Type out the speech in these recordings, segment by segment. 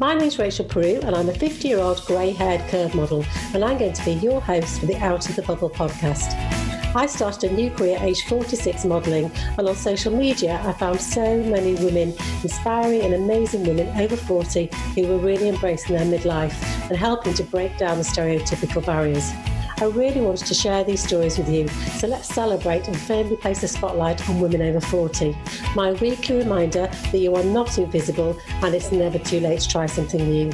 My name's Rachel Peru and I'm a 50-year-old grey-haired curve model, and I'm going to be your host for the Out of the Bubble podcast. I started a new career aged 46 modelling, and on social media I found so many women, inspiring and amazing women over 40 who were really embracing their midlife and helping to break down the stereotypical barriers. I really wanted to share these stories with you, so let's celebrate and firmly place the spotlight on women over 40. My weekly reminder that you are not invisible and it's never too late to try something new.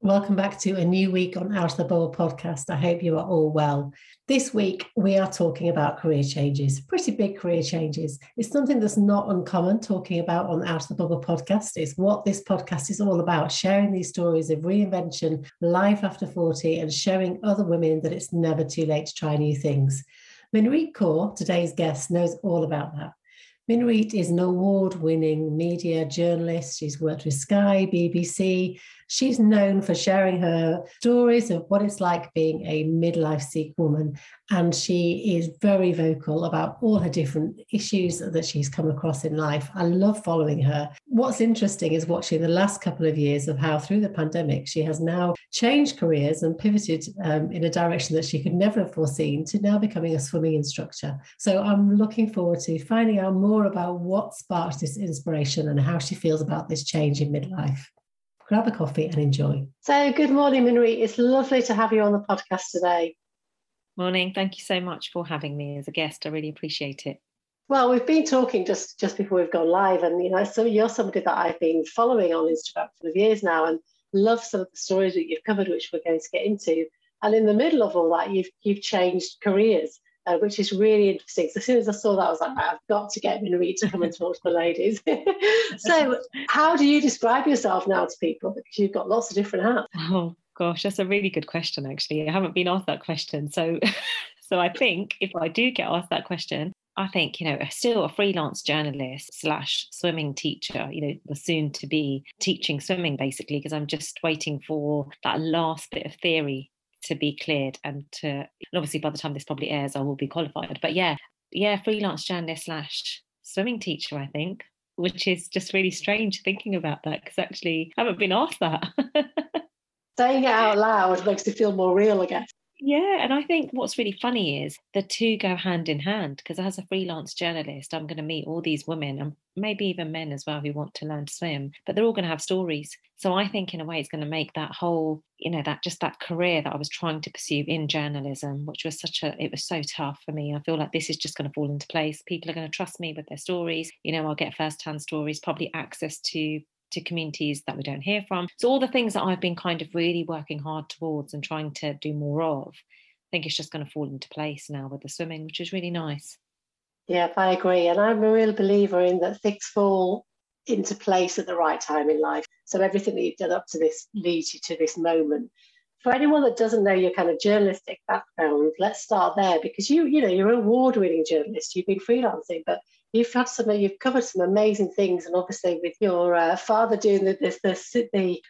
Welcome back to a new week on Out of the Bowl podcast. I hope you are all well. This week, we are talking about career changes, pretty big career changes. It's something that's not uncommon talking about on Out of the Bubble podcast. It's what this podcast is all about, sharing these stories of reinvention, life after 40, and showing other women that it's never too late to try new things. Minreet Kaur, today's guest, knows all about that. Minreet is an award-winning media journalist. She's worked with Sky, BBC. She's known for sharing her stories of what it's like being a midlife Sikh woman. And she is very vocal about all her different issues that she's come across in life. I love following her. What's interesting is watching the last couple of years of how through the pandemic, she has now changed careers and pivoted in a direction that she could never have foreseen, to now becoming a swimming instructor. So I'm looking forward to finding out more about what sparked this inspiration and how she feels about this change in midlife. Grab a coffee and enjoy. So good morning, Minreet. It's lovely to have you on the podcast today. Morning. Thank you so much for having me as a guest. I really appreciate it. Well, we've been talking just before we've gone live, and you know, so you're somebody that I've been following on Instagram for years now, and love some of the stories that you've covered, which we're going to get into. And in the middle of all that, you've changed careers, which is really interesting. So as soon as I saw that, I was like, I've got to get Minreet to come and talk to the ladies. So how do you describe yourself now to people? Because you've got lots of different hats. Oh. Gosh, that's a really good question, actually. I haven't been asked that question. So I think if I do get asked that question, I think, you know, still a freelance journalist / swimming teacher, you know, the soon to be teaching swimming, basically, because I'm just waiting for that last bit of theory to be cleared. And obviously, by the time this probably airs, I will be qualified. But yeah, freelance journalist / swimming teacher, I think, which is just really strange thinking about that, because actually I haven't been asked that. Saying it out loud makes it feel more real, I guess. Yeah, and I think what's really funny is the two go hand in hand, because as a freelance journalist, I'm going to meet all these women and maybe even men as well who want to learn to swim, but they're all going to have stories. So I think in a way it's going to make that whole, you know, that just that career that I was trying to pursue in journalism, which was it was so tough for me. I feel like this is just going to fall into place. People are going to trust me with their stories. You know, I'll get first-hand stories, probably access to communities that we don't hear from. So all the things that I've been kind of really working hard towards and trying to do more of, I think it's just going to fall into place now with the swimming, which is really nice. Yeah, I agree. And I'm a real believer in that things fall into place at the right time in life. So everything that you've done up to this leads you to this moment. For anyone that doesn't know your kind of journalistic background, let's start there, because you know, you're an award-winning journalist, you've been freelancing, but you've covered some amazing things, and obviously with your father doing the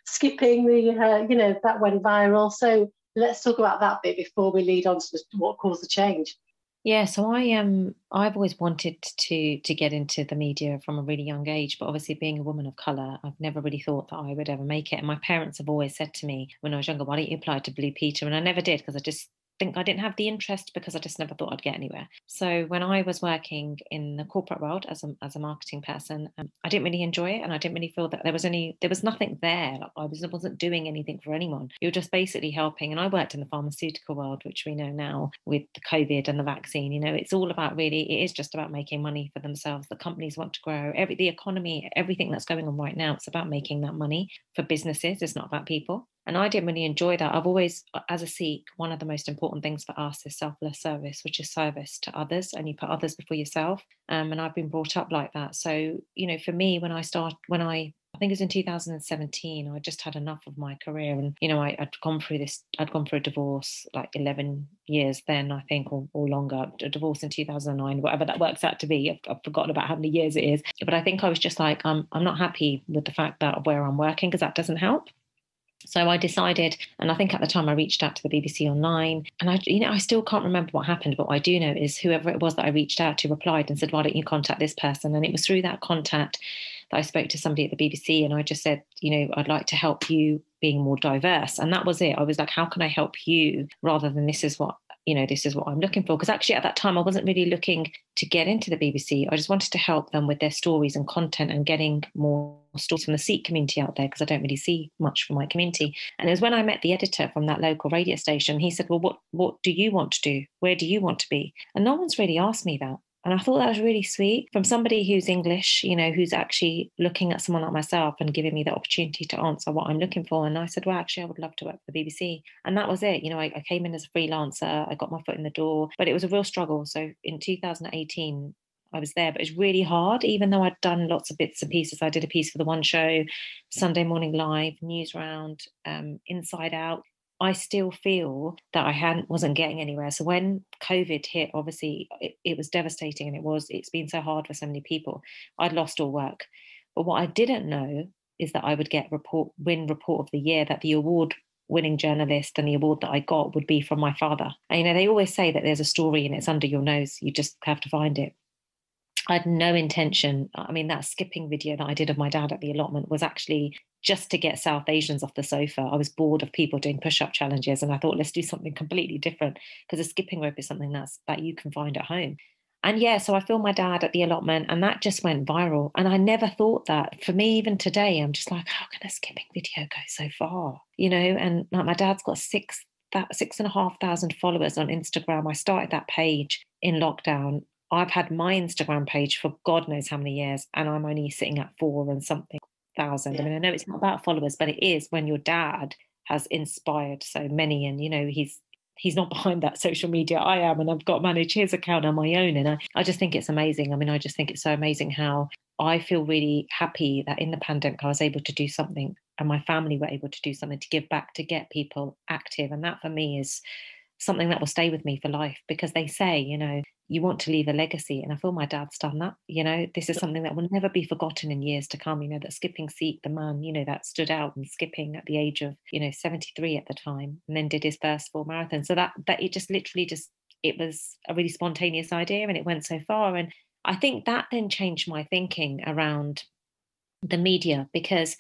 skipping, you know, that went viral. So let's talk about that bit before we lead on to what caused the change. Yeah, so I've always wanted to get into the media from a really young age, but obviously being a woman of colour, I've never really thought that I would ever make it. And my parents have always said to me when I was younger, why don't you apply to Blue Peter? And I never did, because I just think I didn't have the interest, because I just never thought I'd get anywhere. So when I was working in the corporate world as a marketing person, I didn't really enjoy it, and I didn't really feel that there was nothing there. Like I wasn't doing anything for anyone. You're just basically helping. And I worked in the pharmaceutical world, which we know now with the COVID and the vaccine. You know, it's all about it is just about making money for themselves. The companies want to grow. The economy, everything that's going on right now, it's about making that money for businesses. It's not about people. And I didn't really enjoy that. I've always, as a Sikh, one of the most important things for us is selfless service, which is service to others, and you put others before yourself. And I've been brought up like that. So, you know, for me, I think it was in 2017, I just had enough of my career. And, you know, I'd gone through a divorce like 11 years then, I think, or longer, a divorce in 2009, whatever that works out to be. I've forgotten about how many years it is. But I think I was just like, I'm not happy with the fact that where I'm working, because that doesn't help. So I decided, and I think at the time I reached out to the BBC online, and I still can't remember what happened, but what I do know is whoever it was that I reached out to replied and said, why don't you contact this person? And it was through that contact that I spoke to somebody at the BBC, and I just said, I'd like to help you being more diverse. And that was it. I was like, how can I help you rather than this is what I'm looking for? Because actually at that time, I wasn't really looking to get into the BBC. I just wanted to help them with their stories and content and getting more stories from the Sikh community out there, because I don't really see much from my community. And it was when I met the editor from that local radio station, he said, well, what do you want to do? Where do you want to be? And no one's really asked me that. And I thought that was really sweet from somebody who's English, who's actually looking at someone like myself and giving me the opportunity to answer what I'm looking for. And I said, well, actually, I would love to work for the BBC. And that was it. I came in as a freelancer. I got my foot in the door, but it was a real struggle. So in 2018, I was there, but it's really hard, even though I'd done lots of bits and pieces. I did a piece for The One Show, Sunday Morning Live, Newsround, Inside Out. I still feel that I wasn't getting anywhere. So when COVID hit, obviously it was devastating, and it's been so hard for so many people. I'd lost all work. But what I didn't know is that I would get Report of the Year, that the award-winning journalist and the award that I got would be from my father. And they always say that there's a story and it's under your nose. You just have to find it. I had no intention. I mean, that skipping video that I did of my dad at the allotment was actually just to get South Asians off the sofa. I was bored of people doing push-up challenges, and I thought, let's do something completely different, because a skipping rope is something that you can find at home. And yeah, so I filmed my dad at the allotment, and that just went viral. And I never thought that. For me, even today, I'm just like, how can a skipping video go so far? And like, my dad's got 6,500 followers on Instagram. I started that page in lockdown. I've had my Instagram page for God knows how many years, and I'm only sitting at 4,000 and something. Yeah. I mean, I know it's not about followers, but it is when your dad has inspired so many, and he's not behind that social media. I am, and I've got to manage his account and my own. And I just think it's amazing. I mean, I just think it's so amazing how I feel really happy that in the pandemic I was able to do something, and my family were able to do something to give back, to get people active. And that for me is something that will stay with me for life, because they say, you want to leave a legacy. And I feel my dad's done that. This is something that will never be forgotten in years to come. That skipping Sikh, the man, that stood out and skipping at the age of, 73 at the time, and then did his first full marathon. So that it just literally it was a really spontaneous idea, and it went so far. And I think that then changed my thinking around the media, because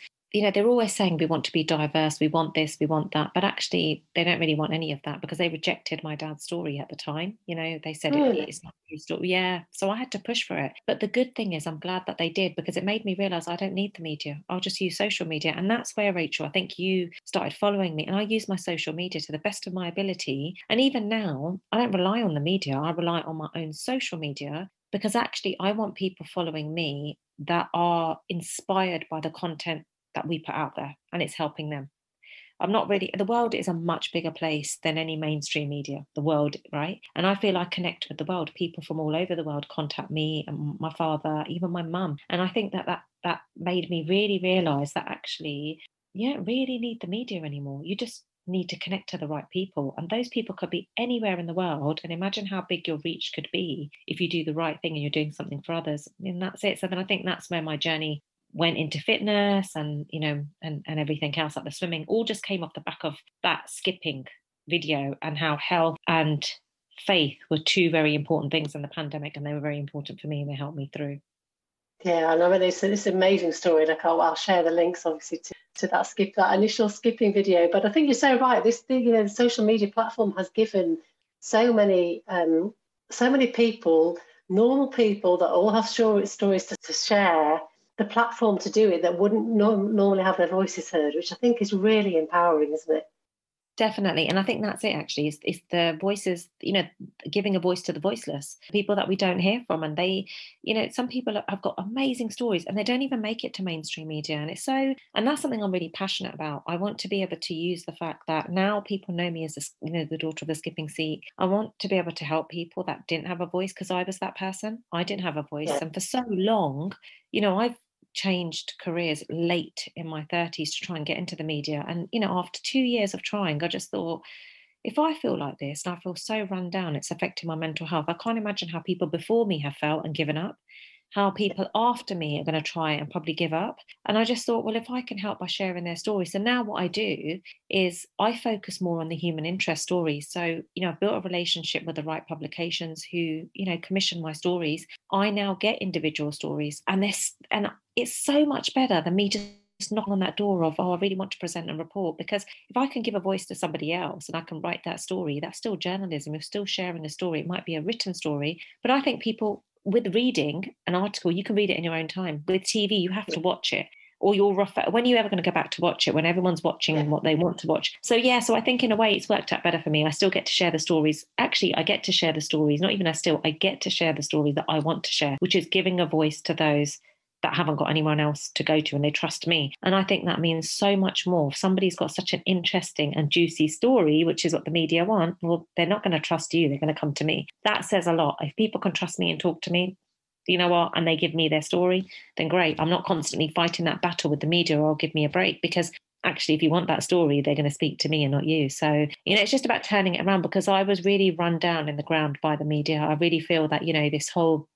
they're always saying we want to be diverse, we want this, we want that, but actually they don't really want any of that, because they rejected my dad's story at the time. They said it's not your story. Yeah, so I had to push for it. But the good thing is I'm glad that they did, because it made me realise I don't need the media. I'll just use social media. And that's where, Rachel, I think you started following me, and I use my social media to the best of my ability. And even now, I don't rely on the media. I rely on my own social media, because actually I want people following me that are inspired by the content that we put out there, and it's helping them. The world is a much bigger place than any mainstream media, the world, right? And I feel I connect with the world. People from all over the world contact me, and my father, even my mum. And I think that made me really realise that actually, you don't really need the media anymore. You just need to connect to the right people. And those people could be anywhere in the world. And imagine how big your reach could be if you do the right thing and you're doing something for others. And that's it. So then I think that's where my journey went into fitness and, and everything else, like the swimming, all just came off the back of that skipping video, and how health and faith were two very important things in the pandemic. And they were very important for me, and they helped me through. Yeah, I know. And it's this amazing story. Like, I'll share the links, obviously, to that initial skipping video. But I think you're so right. This thing, the social media platform has given so many people, normal people that all have short stories to share, the platform to do it, that wouldn't normally have their voices heard, which I think is really empowering, isn't it? Definitely. And I think that's it, actually, is the voices, giving a voice to the voiceless, people that we don't hear from. And they, some people have got amazing stories and they don't even make it to mainstream media. And and that's something I'm really passionate about. I want to be able to use the fact that now people know me as the daughter of the skipping Sikh. I want to be able to help people that didn't have a voice, because I was that person. I didn't have a voice. Yeah. And for so long, I've changed careers late in my 30s to try and get into the media. And after 2 years of trying, I just thought, if I feel like this and I feel so run down, it's affecting my mental health, I can't imagine how people before me have felt and given up. how people after me are going to try and probably give up. And I just thought, well, if I can help by sharing their story. So now what I do is I focus more on the human interest stories. So, you know, I've built a relationship with the right publications who, you know, commission my stories. I now get individual stories, and it's so much better than me just knock on that door of, oh, I really want to present and report, because if I can give a voice to somebody else and I can write that story, that's still journalism. We're still sharing a story. It might be a written story, but I think people, with reading an article, you can read it in your own time. With TV, you have to watch it, or you'll when are you ever going to go back to watch it, when everyone's watching and what they want to watch? So yeah, so I think in a way it's worked out better for me. I still get to share the stories. Actually, I get to share the stories, not even I still, I get to share the story that I want to share, which is giving a voice to those that haven't got anyone else to go to, and they trust me. And I think that means so much more. If somebody's got such an interesting and juicy story, which is what the media want, well, they're not going to trust you. They're going to come to me. That says a lot. If people can trust me and talk to me, you know what, and they give me their story, then great. I'm not constantly fighting that battle with the media, or I'll give me a break, because actually, if you want that story, they're going to speak to me and not you. So, you know, it's just about turning it around, because I was really run down in the ground by the media. I really feel that, you know, this whole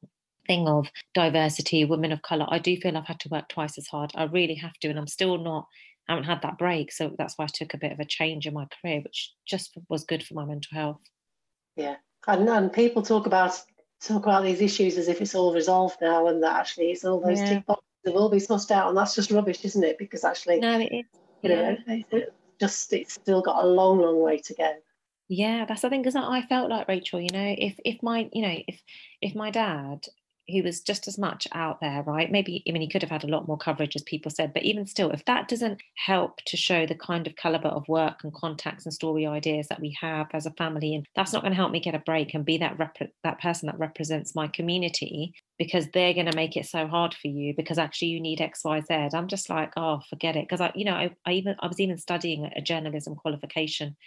thing of diversity, women of colour, I do feel I've had to work twice as hard. I really have to, and I'm still not, I haven't had that break. So that's why I took a bit of a change in my career, which just was good for my mental health. Yeah, and people talk about these issues as if it's all resolved now, and that actually it's all those tick boxes that will be sussed out, and that's just rubbish, isn't it? Because actually, no, it is. It's still got a long, long way to go. Yeah, that's the thing, because I felt like, Rachel, you know, if my dad, who was just as much out there, right? Maybe, I mean, he could have had a lot more coverage, as people said, but even still, if that doesn't help to show the kind of calibre of work and contacts and story ideas that we have as a family, and that's not going to help me get a break and be that person that represents my community, because they're going to make it so hard for you because actually you need X, Y, Z. I'm just like, oh, forget it. Because I was even studying a journalism qualification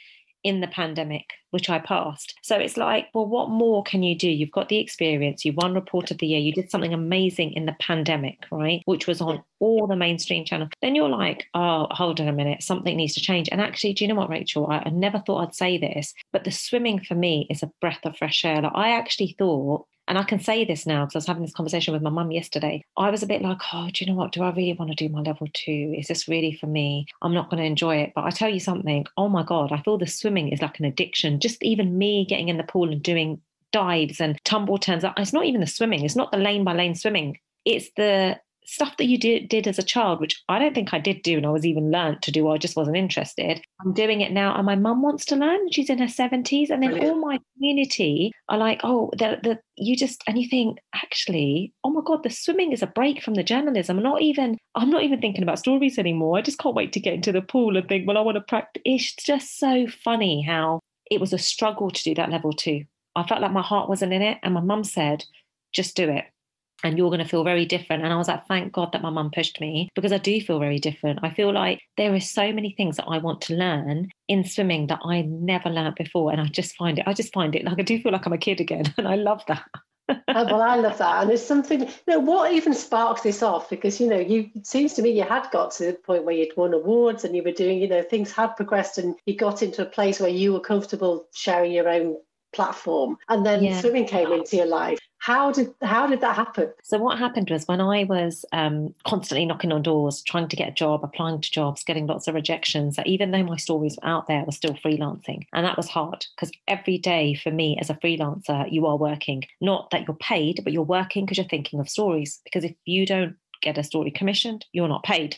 in the pandemic, which I passed. So it's like, well, what more can you do? You've got the experience. You won Report of the Year. You did something amazing in the pandemic, right? Which was on all the mainstream channels. Then you're like, oh, hold on a minute. Something needs to change. And actually, do you know what, Rachel? I never thought I'd say this, but the swimming for me is a breath of fresh air. Like, I actually thought, and I can say this now because I was having this conversation with my mum yesterday, I was a bit like, oh, do you know what? Do I really want to do my level 2? Is this really for me? I'm not going to enjoy it. But I tell you something, oh my God, I feel the swimming is like an addiction. Just even me getting in the pool and doing dives and tumble turns. It's not even the swimming. It's not the lane by lane swimming. It's the stuff that you did as a child, which I don't think I did do, and I was even learnt to do, I just wasn't interested. I'm doing it now, and my mum wants to learn. She's in her 70s, and then all my community are like, oh, and you think, actually, oh my God, the swimming is a break from the journalism. I'm not even thinking about stories anymore. I just can't wait to get into the pool and think, well, I want to practice. It's just so funny how it was a struggle to do that level 2. I felt like my heart wasn't in it, and my mum said, just do it, and you're going to feel very different. And I was like, thank God that my mum pushed me, because I do feel very different. I feel like there are so many things that I want to learn in swimming that I never learned before. And I just find it like, I do feel like I'm a kid again. And I love that. Well, I love that. And there's something, you know, what even sparked this off? Because, you know, it seems to me you had got to the point where you'd won awards and you were doing, you know, things had progressed and you got into a place where you were comfortable sharing your own platform, and then swimming came into your life. How did that happen? So what happened was, when I was constantly knocking on doors, trying to get a job, applying to jobs, getting lots of rejections, that even though my stories were out there, I was still freelancing. And that was hard, because every day for me as a freelancer, you are working. Not that you're paid, but you're working because you're thinking of stories, because if you don't get a story commissioned, you're not paid.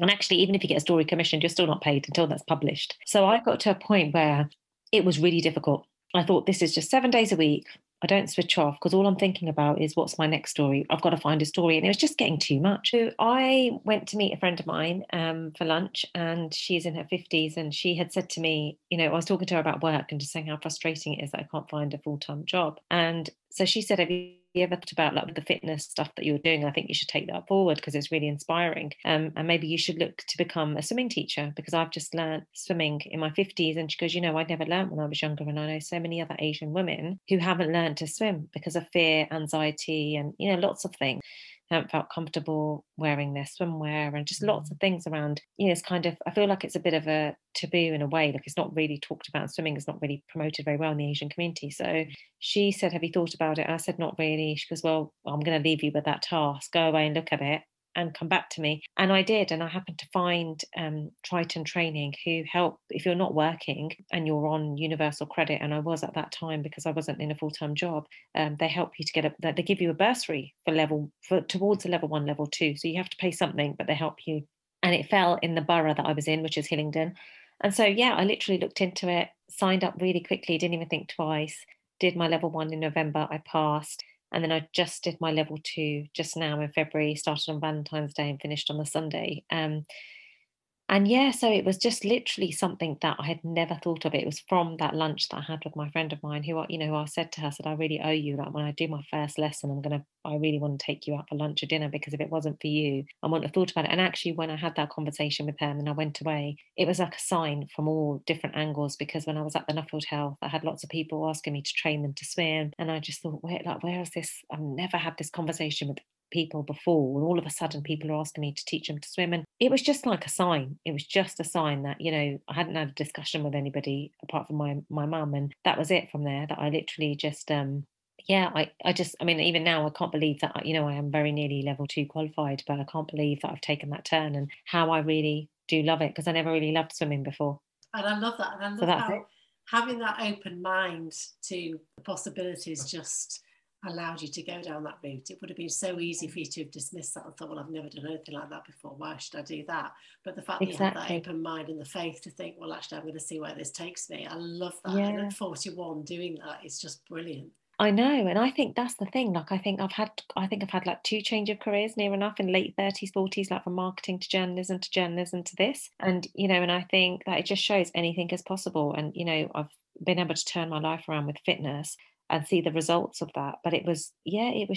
And actually, even if you get a story commissioned, you're still not paid until that's published. So I got to a point where it was really difficult. I thought, this is just 7 days a week. I don't switch off, because all I'm thinking about is, what's my next story? I've got to find a story. And it was just getting too much. So I went to meet a friend of mine for lunch, and she's in her 50s. And she had said to me, you know, I was talking to her about work and just saying how frustrating it is that I can't find a full-time job. And so she said, have you ever thought about, like, with the fitness stuff that you're doing, I think you should take that forward, because it's really inspiring, and maybe you should look to become a swimming teacher, because I've just learned swimming in my 50s. And she goes, you know, I never learned when I was younger, and I know so many other Asian women who haven't learned to swim because of fear, anxiety, and, you know, lots of things. haven't felt comfortable wearing their swimwear, and just lots of things around, you know, it's kind of, I feel like it's a bit of a taboo in a way, like it's not really talked about, and swimming is not really promoted very well in the Asian community. So she said, have you thought about it? I said, not really. She goes, well, I'm going to leave you with that task, go away and look at it and come back to me. And I did, and I happened to find Triton Training, who help if you're not working and you're on universal credit, and I was at that time because I wasn't in a full-time job. They help you to get a, they give you a bursary towards the level 1, level 2, so you have to pay something, but they help you. And it fell in the borough that I was in, which is Hillingdon. And so yeah, I literally looked into it, signed up really quickly, didn't even think twice, did my level 1 in November, I passed. And then I just did my level 2 just now in February, started on Valentine's Day and finished on the Sunday. And yeah, so it was just literally something that I had never thought of. It was from that lunch that I had with my friend of mine who, you know, I said to her, I said, I really owe you. Like when I do my first lesson, I really want to take you out for lunch or dinner, because if it wasn't for you, I wouldn't have thought about it. And actually when I had that conversation with her and I went away, it was like a sign from all different angles, because when I was at the Nuffield Health, I had lots of people asking me to train them to swim. And I just thought, where is this? I've never had this conversation with people before, and all of a sudden people are asking me to teach them to swim. And it was just like a sign, it was just a sign that, you know, I hadn't had a discussion with anybody apart from my mum, and that was it from there, that I literally just I mean even now I can't believe that I am very nearly level 2 qualified, but I can't believe that I've taken that turn, and how I really do love it, because I never really loved swimming before. And I love that, and I love how having that open mind to the possibilities just allowed you to go down that route. It would have been so easy for you to have dismissed that and thought, well, I've never done anything like that before, why should I do that? But the fact that you had that open mind and the faith to think, well, actually I'm going to see where this takes me, I love that. Yeah. And at 41 doing that is just brilliant. I know, and I think that's the thing, like I think I've had like 2 change of careers near enough in late 30s 40s, like from marketing to journalism to this, and you know, and I think that it just shows anything is possible. And you know, I've been able to turn my life around with fitness and see the results of that. But it was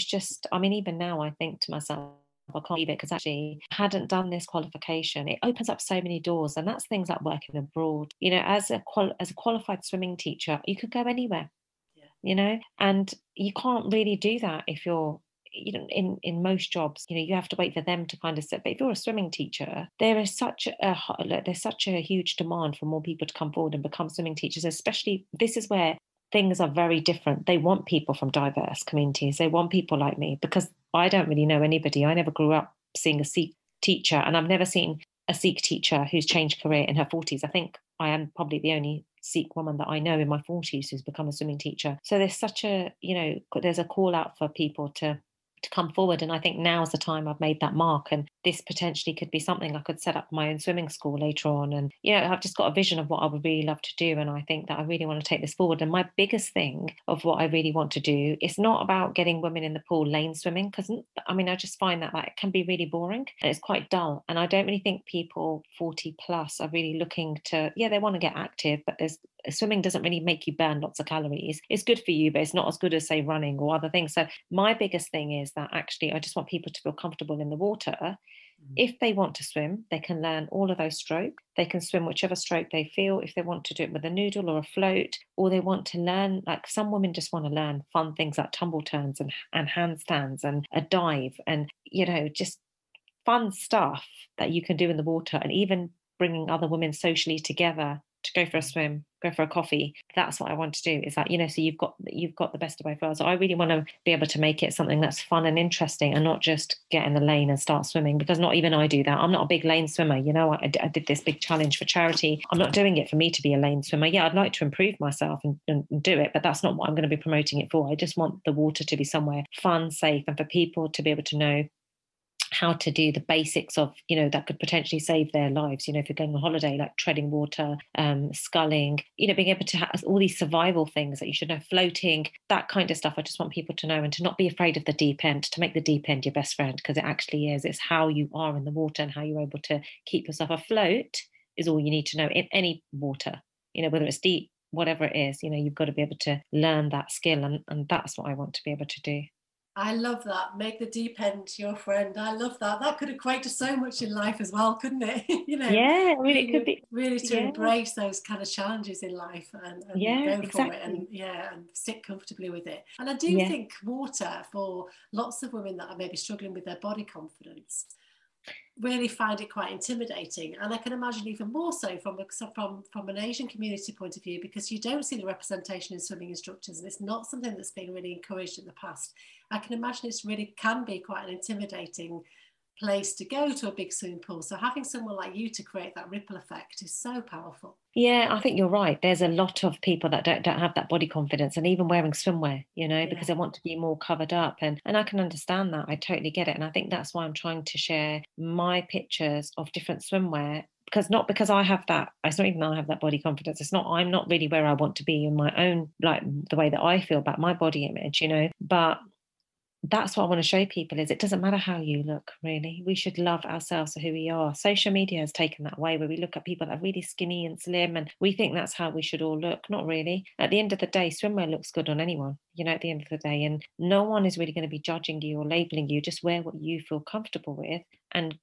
just, I mean, even now I think to myself, I can't believe it, because actually I hadn't done this qualification. It opens up so many doors, and that's things like working abroad. You know, as a qualified swimming teacher, you could go anywhere, yeah. You know, and you can't really do that if you're, you know, in most jobs, you know, you have to wait for them to kind of set. But if you're a swimming teacher, there's such a huge demand for more people to come forward and become swimming teachers, especially this is where things are very different. They want people from diverse communities. They want people like me, because I don't really know anybody. I never grew up seeing a Sikh teacher, and I've never seen a Sikh teacher who's changed career in her 40s. I think I am probably the only Sikh woman that I know in my 40s who's become a swimming teacher. So there's such a, you know, there's a call out for people to come forward, and I think now's the time I've made that mark, and this potentially could be something I could set up my own swimming school later on. And you know, I've just got a vision of what I would really love to do, and I think that I really want to take this forward. And my biggest thing of what I really want to do, it's not about getting women in the pool lane swimming, because I mean I just find that it can be really boring and it's quite dull, and I don't really think people 40 plus are really looking to, yeah, they want to get active, but there's swimming doesn't really make you burn lots of calories. It's good for you, but it's not as good as say running or other things. So my biggest thing is that actually I just want people to feel comfortable in the water. Mm-hmm. If they want to swim, they can learn all of those strokes. They can swim whichever stroke they feel. If they want to do it with a noodle or a float, or they want to learn, like some women just want to learn fun things like tumble turns and handstands and a dive, and you know, just fun stuff that you can do in the water. And even bringing other women socially together to go for a swim, go for a coffee. That's what I want to do. Is that, you know, so you've got the best of both worlds. So I really want to be able to make it something that's fun and interesting, and not just get in the lane and start swimming, because not even I do that. I'm not a big lane swimmer. You know, I did this big challenge for charity. I'm not doing it for me to be a lane swimmer. Yeah, I'd like to improve myself and do it, but that's not what I'm going to be promoting it for. I just want the water to be somewhere fun, safe, and for people to be able to know how to do the basics of, you know, that could potentially save their lives. You know, if you're going on holiday, like treading water, sculling, you know, being able to have all these survival things that you should know, floating, that kind of stuff. I just want people to know, and to not be afraid of the deep end, to make the deep end your best friend, because it actually is. It's how you are in the water and how you're able to keep yourself afloat is all you need to know in any water, you know, whether it's deep, whatever it is. You know, you've got to be able to learn that skill, and that's what I want to be able to do. I love that. Make the deep end your friend. I love that. That could equate to so much in life as well, couldn't it? You know, yeah, I mean, it could be really to embrace those kind of challenges in life and go for it and sit comfortably with it. And I do think water, for lots of women that are maybe struggling with their body confidence, really find it quite intimidating, and I can imagine even more so from an Asian community point of view, because you don't see the representation in swimming instructors, and it's not something that's been really encouraged in the past. I can imagine it's really can be quite an intimidating place to go to, a big swimming pool. So having someone like you to create that ripple effect is so powerful. Yeah, I think you're right. There's a lot of people that don't have that body confidence, and even wearing swimwear, you know, because they want to be more covered up. And I can understand that. I totally get it. And I think that's why I'm trying to share my pictures of different swimwear, because I have that, it's not even that I have that body confidence, it's not, I'm not really where I want to be in my own, like the way that I feel about my body image, you know, but that's what I want to show people, is it doesn't matter how you look, really. We should love ourselves for who we are. Social media has taken that way, where we look at people that are really skinny and slim and we think that's how we should all look. Not really. At the end of the day, swimwear looks good on anyone, you know, at the end of the day. And no one is really going to be judging you or labelling you. Just wear what you feel comfortable with, and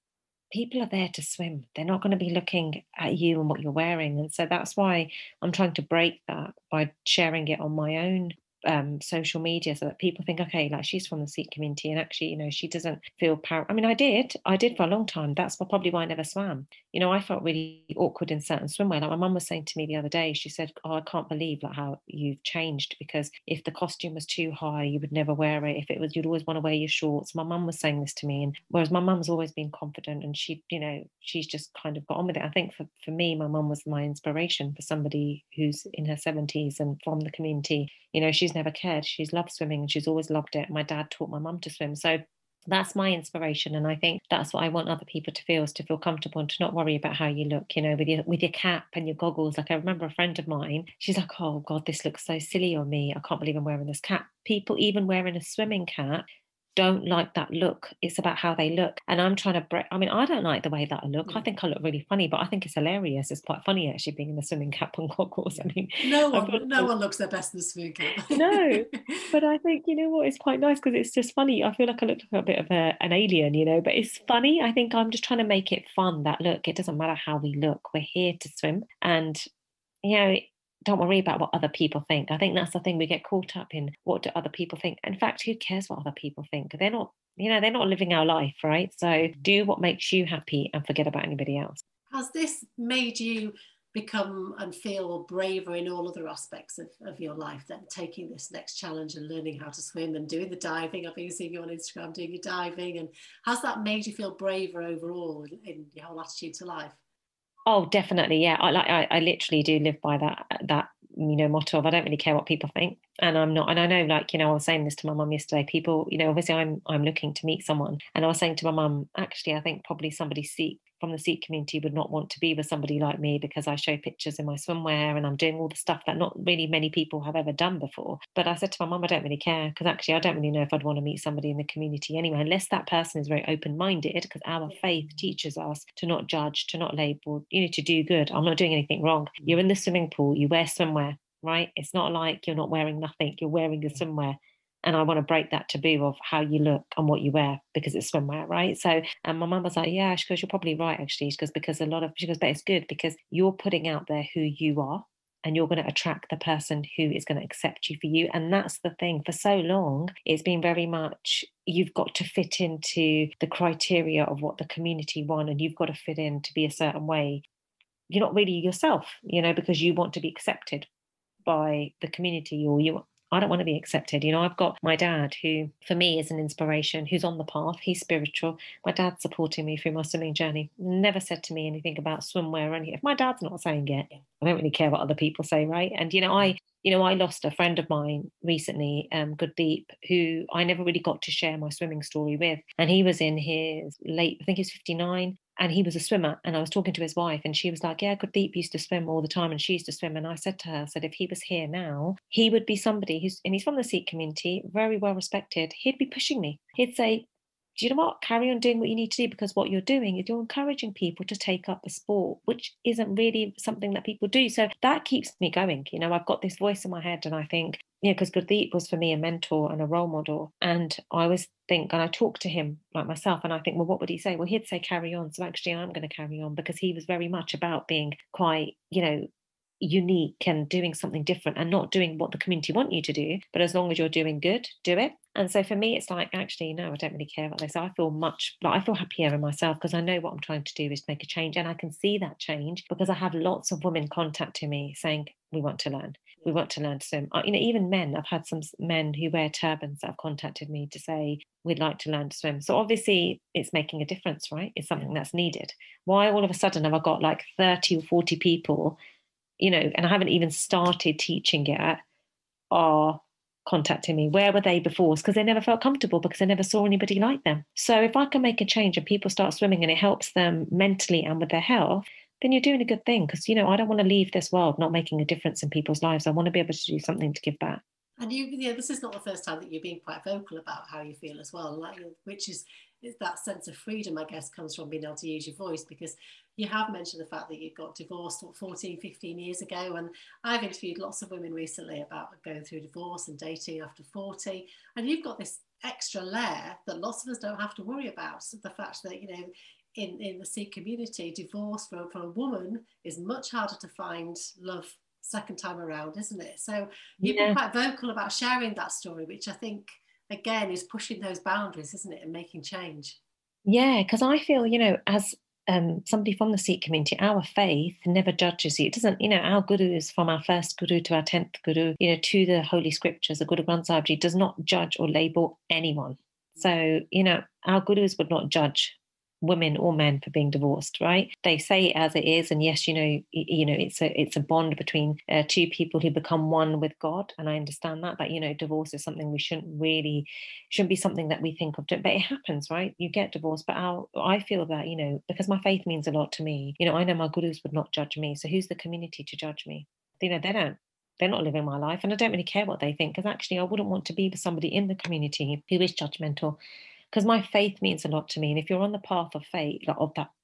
people are there to swim. They're not going to be looking at you and what you're wearing. And so that's why I'm trying to break that by sharing it on my own social media, so that people think, okay, like, she's from the Sikh community, and actually, you know, she doesn't feel I mean, I did for a long time. That's probably why I never swam. You know, I felt really awkward in certain swimwear. Like my mum was saying to me the other day, she said, "Oh, I can't believe like how you've changed, because if the costume was too high, you would never wear it. If it was, you'd always want to wear your shorts." My mum was saying this to me, and whereas my mum's always been confident, and she, you know, she's just kind of got on with it. I think for me, my mum was my inspiration for somebody who's in her 70s and from the community. You know, she's never cared. She's loved swimming and she's always loved it. My dad taught my mum to swim. So that's my inspiration. And I think that's what I want other people to feel, is to feel comfortable and to not worry about how you look, you know, with your cap and your goggles. Like I remember a friend of mine, she's like, "Oh God, this looks so silly on me. I can't believe I'm wearing this cap." People even wearing a swimming cap don't like that look. It's about how they look. And I'm trying to break, I mean, I don't like the way that I look. I think I look really funny, but I think it's hilarious. It's quite funny actually, being in the swimming cap and goggles. I mean, no one looks their best in the swimming cap. No, but I think, you know what, it's quite nice, because it's just funny. I feel like I look like a bit of an alien, you know, but it's funny. I think I'm just trying to make it fun, that look. It doesn't matter how we look. We're here to swim, and, you know, don't worry about what other people think. I think that's the thing, we get caught up in what do other people think. In fact, who cares what other people think? They're not, you know, they're not living our life, right? So do what makes you happy and forget about anybody else. Has this made you become and feel braver in all other aspects of your life, then, taking this next challenge and learning how to swim and doing the diving? I've been seeing you on Instagram doing your diving, and has that made you feel braver overall in your whole attitude to life? Oh, definitely. Yeah. I literally do live by that, you know, motto of I don't really care what people think. And I'm not, and I know, like, you know, I was saying this to my mum yesterday, people, you know, obviously I'm looking to meet someone, and I was saying to my mum, actually, I think probably somebody from the Sikh community would not want to be with somebody like me, because I show pictures in my swimwear and I'm doing all the stuff that not really many people have ever done before. But I said to my mum, I don't really care, because actually I don't really know if I'd want to meet somebody in the community anyway, unless that person is very open-minded, because our faith teaches us to not judge, to not label, you know, to do good. I'm not doing anything wrong. You're in the swimming pool, you wear swimwear, right? It's not like you're not wearing nothing, you're wearing your swimwear. And I want to break that taboo of how you look and what you wear, because it's swimwear, right? So, and my mum was like, yeah, she goes, you're probably right, actually. She goes, but it's good, because you're putting out there who you are, and you're going to attract the person who is going to accept you for you. And that's the thing. For so long, it's been very much, you've got to fit into the criteria of what the community want, and you've got to fit in to be a certain way. You're not really yourself, you know, because you want to be accepted by the community, or you I don't want to be accepted. You know, I've got my dad, who for me is an inspiration, who's on the path. He's spiritual. My dad's supporting me through my swimming journey. Never said to me anything about swimwear or anything. If my dad's not saying it, I don't really care what other people say, right? And, you know, I lost a friend of mine recently, Gurdeep, who I never really got to share my swimming story with. And he was in his late, I think he was 59. And he was a swimmer, and I was talking to his wife, and she was like, yeah, Gurdeep used to swim all the time, and she used to swim. And I said to her, I said, if he was here now, he would be somebody who's, and he's from the Sikh community, very well respected. He'd be pushing me. He'd say, do you know what? Carry on doing what you need to do, because what you're doing is you're encouraging people to take up a sport, which isn't really something that people do. So that keeps me going. You know, I've got this voice in my head, and I think, you know, because Gurdeep was for me a mentor and a role model. And I always think, and I talk to him like myself, and I think, well, what would he say? Well, he'd say carry on. So actually I'm going to carry on, because he was very much about being quite, you know, unique and doing something different and not doing what the community want you to do, but as long as you're doing good, do it. And so for me, it's like, actually, no, I don't really care about this. I feel much, like, I feel happier in myself, because I know what I'm trying to do is make a change, and I can see that change because I have lots of women contacting me saying, we want to learn. We want to learn to swim. You know, even men, I've had some men who wear turbans that have contacted me to say, we'd like to learn to swim. So obviously it's making a difference, right? It's something that's needed. Why all of a sudden have I got like 30 or 40 people, you know, and I haven't even started teaching yet, are contacting me? Where were they before? Because they never felt comfortable, because they never saw anybody like them. So if I can make a change and people start swimming and it helps them mentally and with their health, then you're doing a good thing. Because, you know, I don't want to leave this world not making a difference in people's lives. I want to be able to do something to give back. And you know, this is not the first time that you've been quite vocal about how you feel as well, like, which is that sense of freedom, I guess, comes from being able to use your voice. Because you have mentioned the fact that you got divorced 14, 15 years ago. And I've interviewed lots of women recently about going through divorce and dating after 40. And you've got this extra layer that lots of us don't have to worry about. So the fact that, you know, in the Sikh community, divorce for a woman is much harder to find love second time around, isn't it? So you've been quite vocal about sharing that story, which I think, again, is pushing those boundaries, isn't it, and making change. Yeah, because I feel, you know, as somebody from the Sikh community, our faith never judges you. It doesn't, you know, our gurus, from our first guru to our 10th guru, you know, to the holy scriptures, the Guru Granth Sahib Ji, does not judge or label anyone. So, you know, our gurus would not judge women or men for being divorced, right? They say it as it is, and yes, you know, it's a bond between two people who become one with God, and I understand that. But, you know, divorce is something we shouldn't be something that we think of, but it happens, right? You get divorced. But I feel that, you know, because my faith means a lot to me, you know, I know my gurus would not judge me, so who's the community to judge me? You know, they're not living my life, and I don't really care what they think, because actually I wouldn't want to be with somebody in the community who is judgmental. Because my faith means a lot to me. And if you're on the path of faith,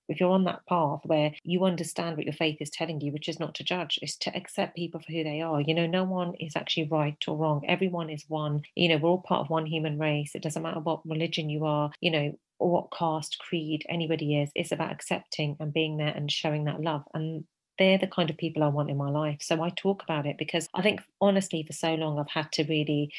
if you're on that path where you understand what your faith is telling you, which is not to judge, is to accept people for who they are. You know, no one is actually right or wrong. Everyone is one. You know, we're all part of one human race. It doesn't matter what religion you are, you know, or what caste, creed, anybody is. It's about accepting and being there and showing that love. And they're the kind of people I want in my life. So I talk about it, because I think, honestly, for so long I've had to really...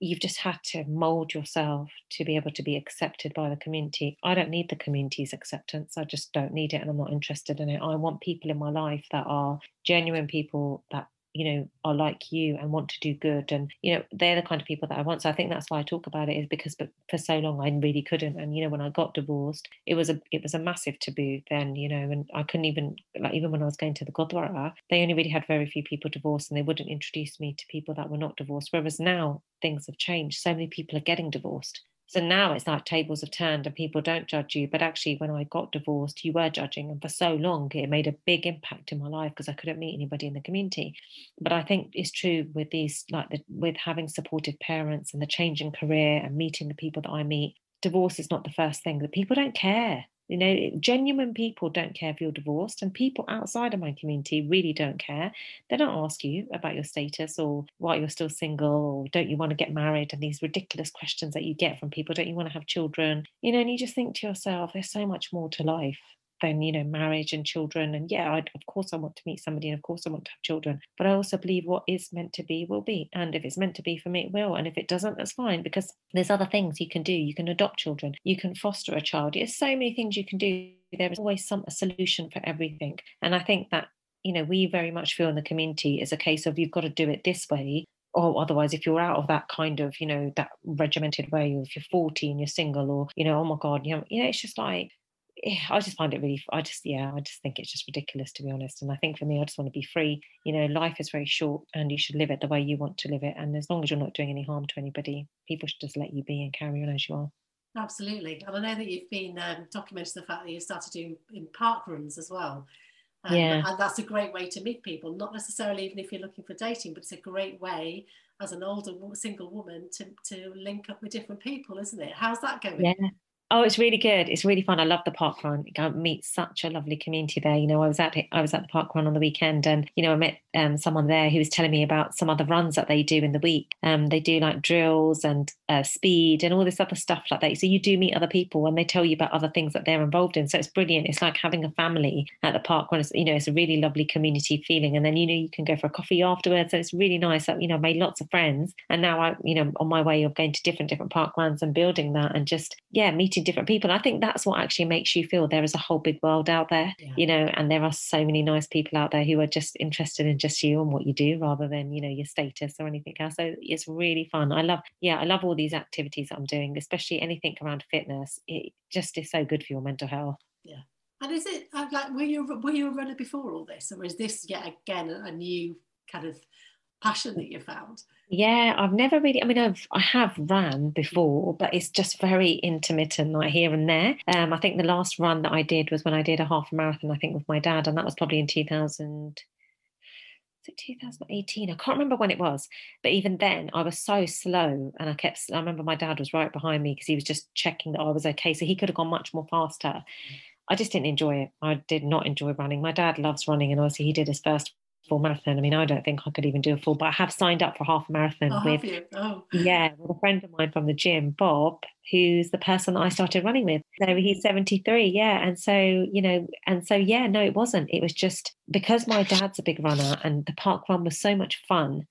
You've just had to mould yourself to be able to be accepted by the community. I don't need the community's acceptance. I just don't need it, and I'm not interested in it. I want people in my life that are genuine people that, you know, are like you and want to do good. And, you know, they're the kind of people that I want. So I think that's why I talk about it, is because for so long I really couldn't. And, you know, when I got divorced, it was a massive taboo then, you know, and I couldn't even, like, even when I was going to the Godwara, they only really had very few people divorced, and they wouldn't introduce me to people that were not divorced. Whereas now things have changed. So many people are getting divorced. So now it's like tables have turned and people don't judge you. But actually, when I got divorced, you were judging. And for so long, it made a big impact in my life, because I couldn't meet anybody in the community. But I think it's true with these, like with having supportive parents and the changing career and meeting the people that I meet. Divorce is not the first thing. That people don't care. You know, genuine people don't care if you're divorced, and people outside of my community really don't care. They don't ask you about your status or why you're still single, or don't you want to get married, and these ridiculous questions that you get from people, don't you want to have children? You know, and you just think to yourself, there's so much more to life than, you know, marriage and children. And yeah, of course I want to meet somebody, and of course I want to have children, but I also believe what is meant to be will be, and if it's meant to be for me, it will, and if it doesn't, that's fine, because there's other things you can do. You can adopt children, you can foster a child. There's so many things you can do. There is always a solution for everything. And I think that, you know, we very much feel in the community is a case of, you've got to do it this way, or otherwise, if you're out of that kind of, you know, that regimented way, or if you're 40 and you're single, or, you know, oh my God, you know, it's just like, I just find it really, I just think it's just ridiculous, to be honest. And I think for me, I just want to be free. You know, life is very short, and you should live it the way you want to live it. And as long as you're not doing any harm to anybody, people should just let you be and carry on as you are. Absolutely. And I know that you've been documenting the fact that you started doing in park runs as well. And that's a great way to meet people, not necessarily even if you're looking for dating, but it's a great way as an older single woman to link up with different people, isn't it? How's that going? Yeah. Oh, it's really good. It's really fun. I love the park run. I meet such a lovely community there. You know, I was at the park run on the weekend, and you know, I met someone there who was telling me about some other runs that they do in the week. They do like drills and speed and all this other stuff like that. So you do meet other people, and they tell you about other things that they're involved in. So it's brilliant. It's like having a family at the park run. It's, you know, it's a really lovely community feeling, and then you know you can go for a coffee afterwards. So it's really nice. You know, I made lots of friends, and now I, you know, on my way of going to different park runs and building that, and just meeting different people. I think that's what actually makes you feel there is a whole big world out there, you know, and there are so many nice people out there who are just interested in just you and what you do, rather than, you know, your status or anything else. So it's really fun. I love all these activities that I'm doing, especially anything around fitness. It just is so good for your mental health. Yeah. And is it like, were you a runner before all this, or is this yet again a new kind of passion that you found? Yeah, I've never really, I mean, I have ran before, but it's just very intermittent, like here and there. I think the last run that I did was when I did a half marathon, I think, with my dad, and that was probably in 2018. I can't remember when it was, but even then I was so slow, and I remember my dad was right behind me because he was just checking that I was okay, so he could have gone much more faster. I just didn't enjoy it. I did not enjoy running. My dad loves running, and obviously he did his first full marathon. I mean, I don't think I could even do a full, but I have signed up for half a marathon with a friend of mine from the gym, Bob, who's the person that I started running with. So he's 73, and so, you know, and so no, it wasn't. It was just because my dad's a big runner and the park run was so much fun.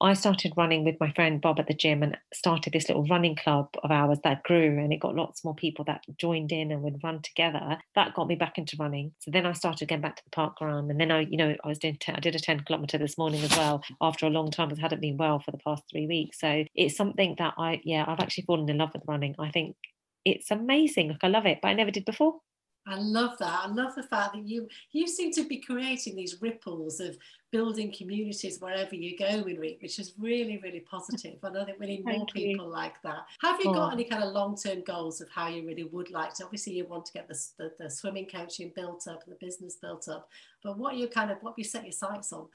I started running with my friend Bob at the gym and started this little running club of ours that grew, and it got lots more people that joined in and would run together. That got me back into running. So then I started going back to the park run, and then I did a 10-kilometer this morning as well, after a long time, because I hadn't been well for the past 3 weeks. So it's something that I've actually fallen in love with running. I think it's amazing. Like, I love it, but I never did before. I love that. I love the fact that you seem to be creating these ripples of building communities wherever you go, Minreet, which is really, really positive. And I think we need more people like that. Have you got any kind of long-term goals of how you really would like to? Obviously, you want to get the swimming coaching built up and the business built up. But what have you set your sights on?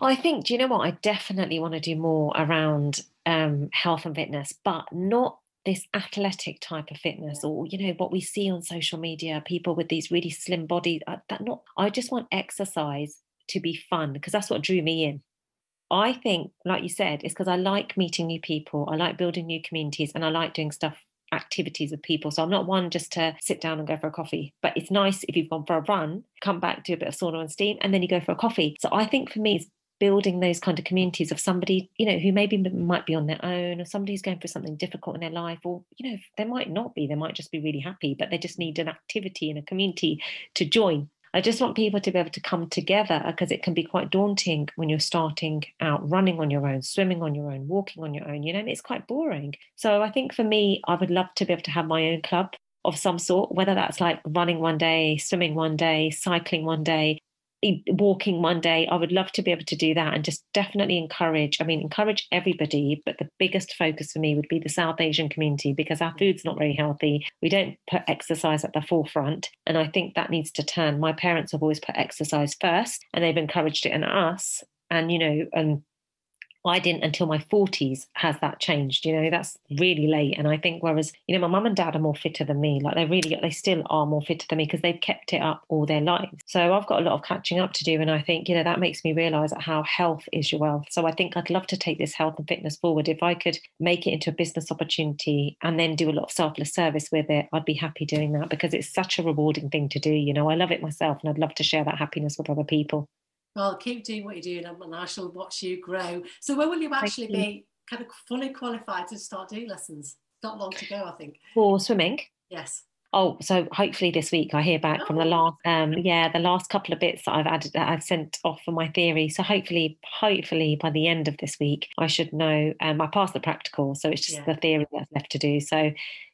I think, do you know what? I definitely want to do more around health and fitness, but not this athletic type of fitness, or you know what we see on social media, people with these really slim bodies. I just want exercise to be fun, because that's what drew me in. I think, like you said, it's because I like meeting new people, I like building new communities, and I like doing activities with people. So I'm not one just to sit down and go for a coffee, but it's nice if you've gone for a run, come back, do a bit of sauna and steam, and then you go for a coffee. So I think for me, it's building those kind of communities of somebody, you know, who maybe might be on their own, or somebody who's going through something difficult in their life, or, you know, they might not be, they might just be really happy, but they just need an activity and a community to join. I just want people to be able to come together, because it can be quite daunting when you're starting out running on your own, swimming on your own, walking on your own, you know, and it's quite boring. So I think for me, I would love to be able to have my own club of some sort, whether that's like running one day, swimming one day, cycling one day, walking one day. I would love to be able to do that, and just definitely encourage everybody, but the biggest focus for me would be the South Asian community, because our food's not very healthy. We don't put exercise at the forefront, and I think that needs to turn. My parents have always put exercise first, and they've encouraged it in us, and you know, and I didn't until my 40s has that changed, you know, that's really late. And I think, whereas, you know, my mum and dad are more fitter than me, like they still are more fitter than me, because they've kept it up all their lives. So I've got a lot of catching up to do. And I think, you know, that makes me realise how health is your wealth. So I think I'd love to take this health and fitness forward. If I could make it into a business opportunity and then do a lot of selfless service with it, I'd be happy doing that, because it's such a rewarding thing to do. You know, I love it myself, and I'd love to share that happiness with other people. Well, keep doing what you're doing, and I shall watch you grow. So when will you actually be kind of fully qualified to start doing lessons? Not long to go, I think. For swimming? Yes. Oh, so hopefully this week I hear back from the last couple of bits that I've added, that I've sent off for my theory. So hopefully by the end of this week, I should know. I passed the practical, so it's just the theory that's left to do. So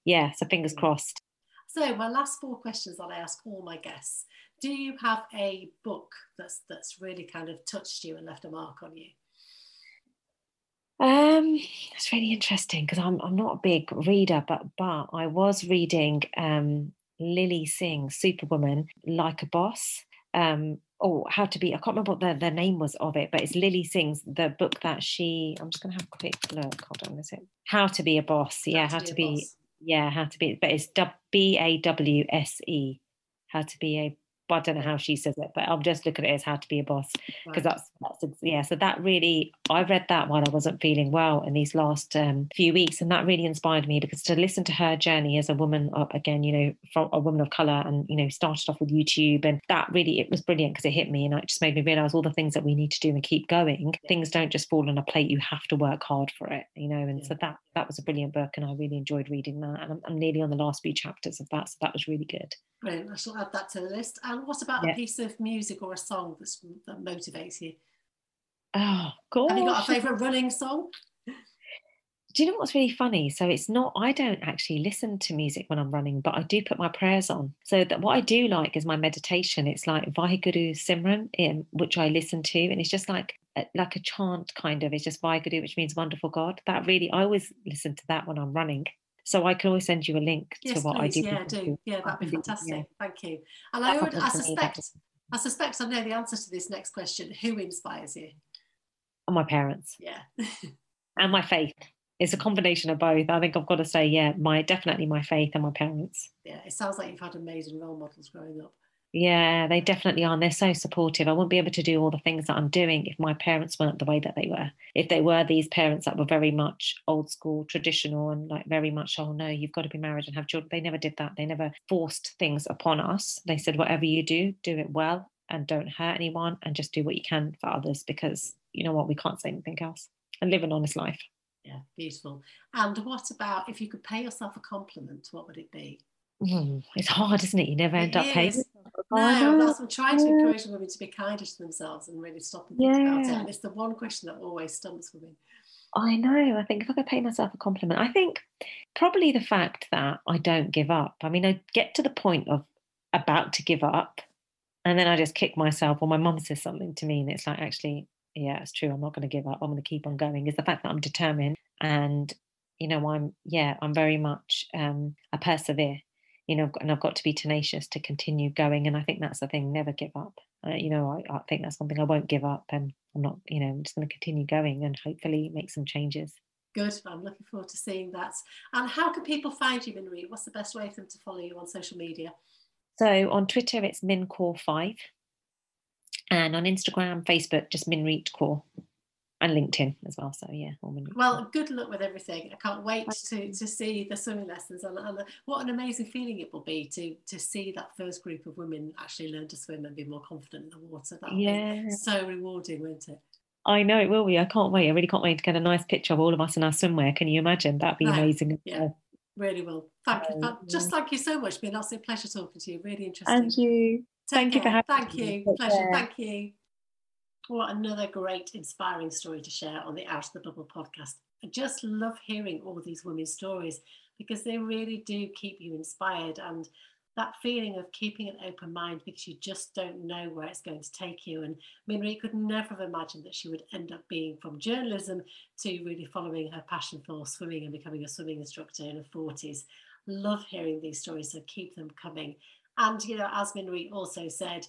so fingers crossed. So my last 4 questions that I ask all my guests. Do you have a book that's really kind of touched you and left a mark on you? That's really interesting, because I'm not a big reader, but I was reading Lily Singh, Superwoman, Like a Boss. How to be, I can't remember what the name was of it, but it's Lily Singh's, the book that I'm just going to have a quick look. Hold on, is it? How to Be a Boss. Yeah, how to be Yeah, how to be, but it's BAWSE. How to be a, well, I don't know how she says it, but I'm just looking at it as how to be a boss, because right. that's yeah. So that really, I read that while I wasn't feeling well in these last few weeks, and that really inspired me, because to listen to her journey as a woman, again, you know, from a woman of colour, and you know, started off with YouTube, and that really, it was brilliant, because it hit me, and it just made me realise all the things that we need to do and keep going. Yeah. Things don't just fall on a plate; you have to work hard for it, you know. And yeah. So that was a brilliant book, and I really enjoyed reading that. And I'm nearly on the last few chapters of that, so that was really good. Brilliant. I shall add that to the list. And what about a piece of music or a song that motivates you? Oh, gosh. Have you got a favourite running song? Do you know what's really funny? So it's not, I don't actually listen to music when I'm running, but I do put my prayers on. So that what I do like is my meditation. It's like Vaheguru Simran, which I listen to. And it's just like a chant kind of. It's just Vaheguru, which means wonderful God. That really, I always listen to that when I'm running. So I can always send you a link to what I do. Yeah, do. Yeah, that'd be fantastic. Yeah. Thank you. And I suspect I know the answer to this next question. Who inspires you? Oh, my parents. Yeah. And my faith. It's a combination of both. I think I've got to say, definitely my faith and my parents. Yeah, it sounds like you've had amazing role models growing up. Yeah, they definitely are. And they're so supportive. I wouldn't be able to do all the things that I'm doing if my parents weren't the way that they were. If they were these parents that were very much old school, traditional, and like very much, oh no, you've got to be married and have children. They never did that. They never forced things upon us. They said, whatever you do, do it well and don't hurt anyone, and just do what you can for others, because you know what, we can't say anything else, and live an honest life. Yeah, beautiful. And what about if you could pay yourself a compliment, what would it be? It's hard, isn't it? You never end up paying. No, I'm trying to encourage women to be kinder to themselves and really stop and think about it. And it's the one question that always stumps women. I know. I think if I could pay myself a compliment, I think probably the fact that I don't give up. I mean, I get to the point of about to give up, and then I just kick myself, or my mum says something to me, and it's like, actually, yeah, it's true. I'm not going to give up. I'm going to keep on going. It's the fact that I'm determined, and you know, I'm very much I persevere. You know, and I've got to be tenacious to continue going. And I think that's the thing, never give up. You know, I think that's something I won't give up, and I'm not, you know, I'm just going to continue going and hopefully make some changes. Good. I'm looking forward to seeing that. And how can people find you, Minreet? What's the best way for them to follow you on social media? So on Twitter, it's MinCaur5. And on Instagram, Facebook, just Minreet Kaur. And LinkedIn as well, so yeah. Well, good luck with everything. I can't wait to see the swimming lessons, and what an amazing feeling it will be to see that first group of women actually learn to swim and be more confident in the water. That'll be so rewarding, won't it? I know it will be. I can't wait. I really can't wait to get a nice picture of all of us in our swimwear. Can you imagine? That'd be amazing. Yeah, really will. Thank you. Thank you so much. It's been an absolute pleasure talking to you. Really interesting. And you. Thank you for having me. Thank you. Pleasure. Thank you. What another great, inspiring story to share on the Out of the Bubble podcast. I just love hearing all these women's stories, because they really do keep you inspired, and that feeling of keeping an open mind, because you just don't know where it's going to take you. And Minreet could never have imagined that she would end up being from journalism to really following her passion for swimming and becoming a swimming instructor in her 40s. Love hearing these stories, so keep them coming. And, you know, as Minreet also said,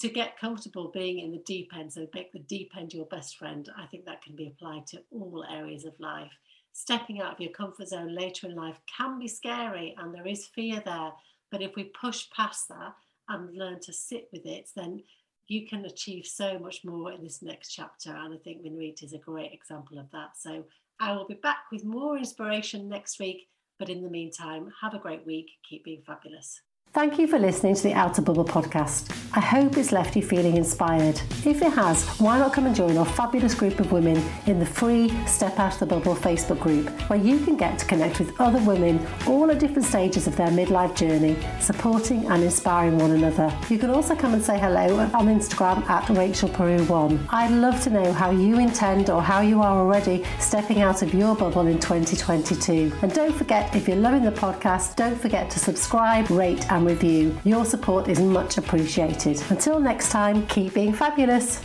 to get comfortable being in the deep end, so make the deep end your best friend. I think that can be applied to all areas of life. Stepping out of your comfort zone later in life can be scary, and there is fear there. But if we push past that and learn to sit with it, then you can achieve so much more in this next chapter. And I think Minreet is a great example of that. So I will be back with more inspiration next week. But in the meantime, have a great week. Keep being fabulous. Thank you for listening to the Out of the Bubble podcast. I hope it's left you feeling inspired. If it has, why not come and join our fabulous group of women in the free Step Out of the Bubble Facebook group, where you can get to connect with other women all at different stages of their midlife journey, supporting and inspiring one another. You can also come and say hello on Instagram at Rachel Peru 1. I'd love to know how you intend, or how you are already stepping out of your bubble in 2022. And don't forget, if you're loving the podcast, don't forget to subscribe, rate and review. Your support is much appreciated. Until next time, keep being fabulous.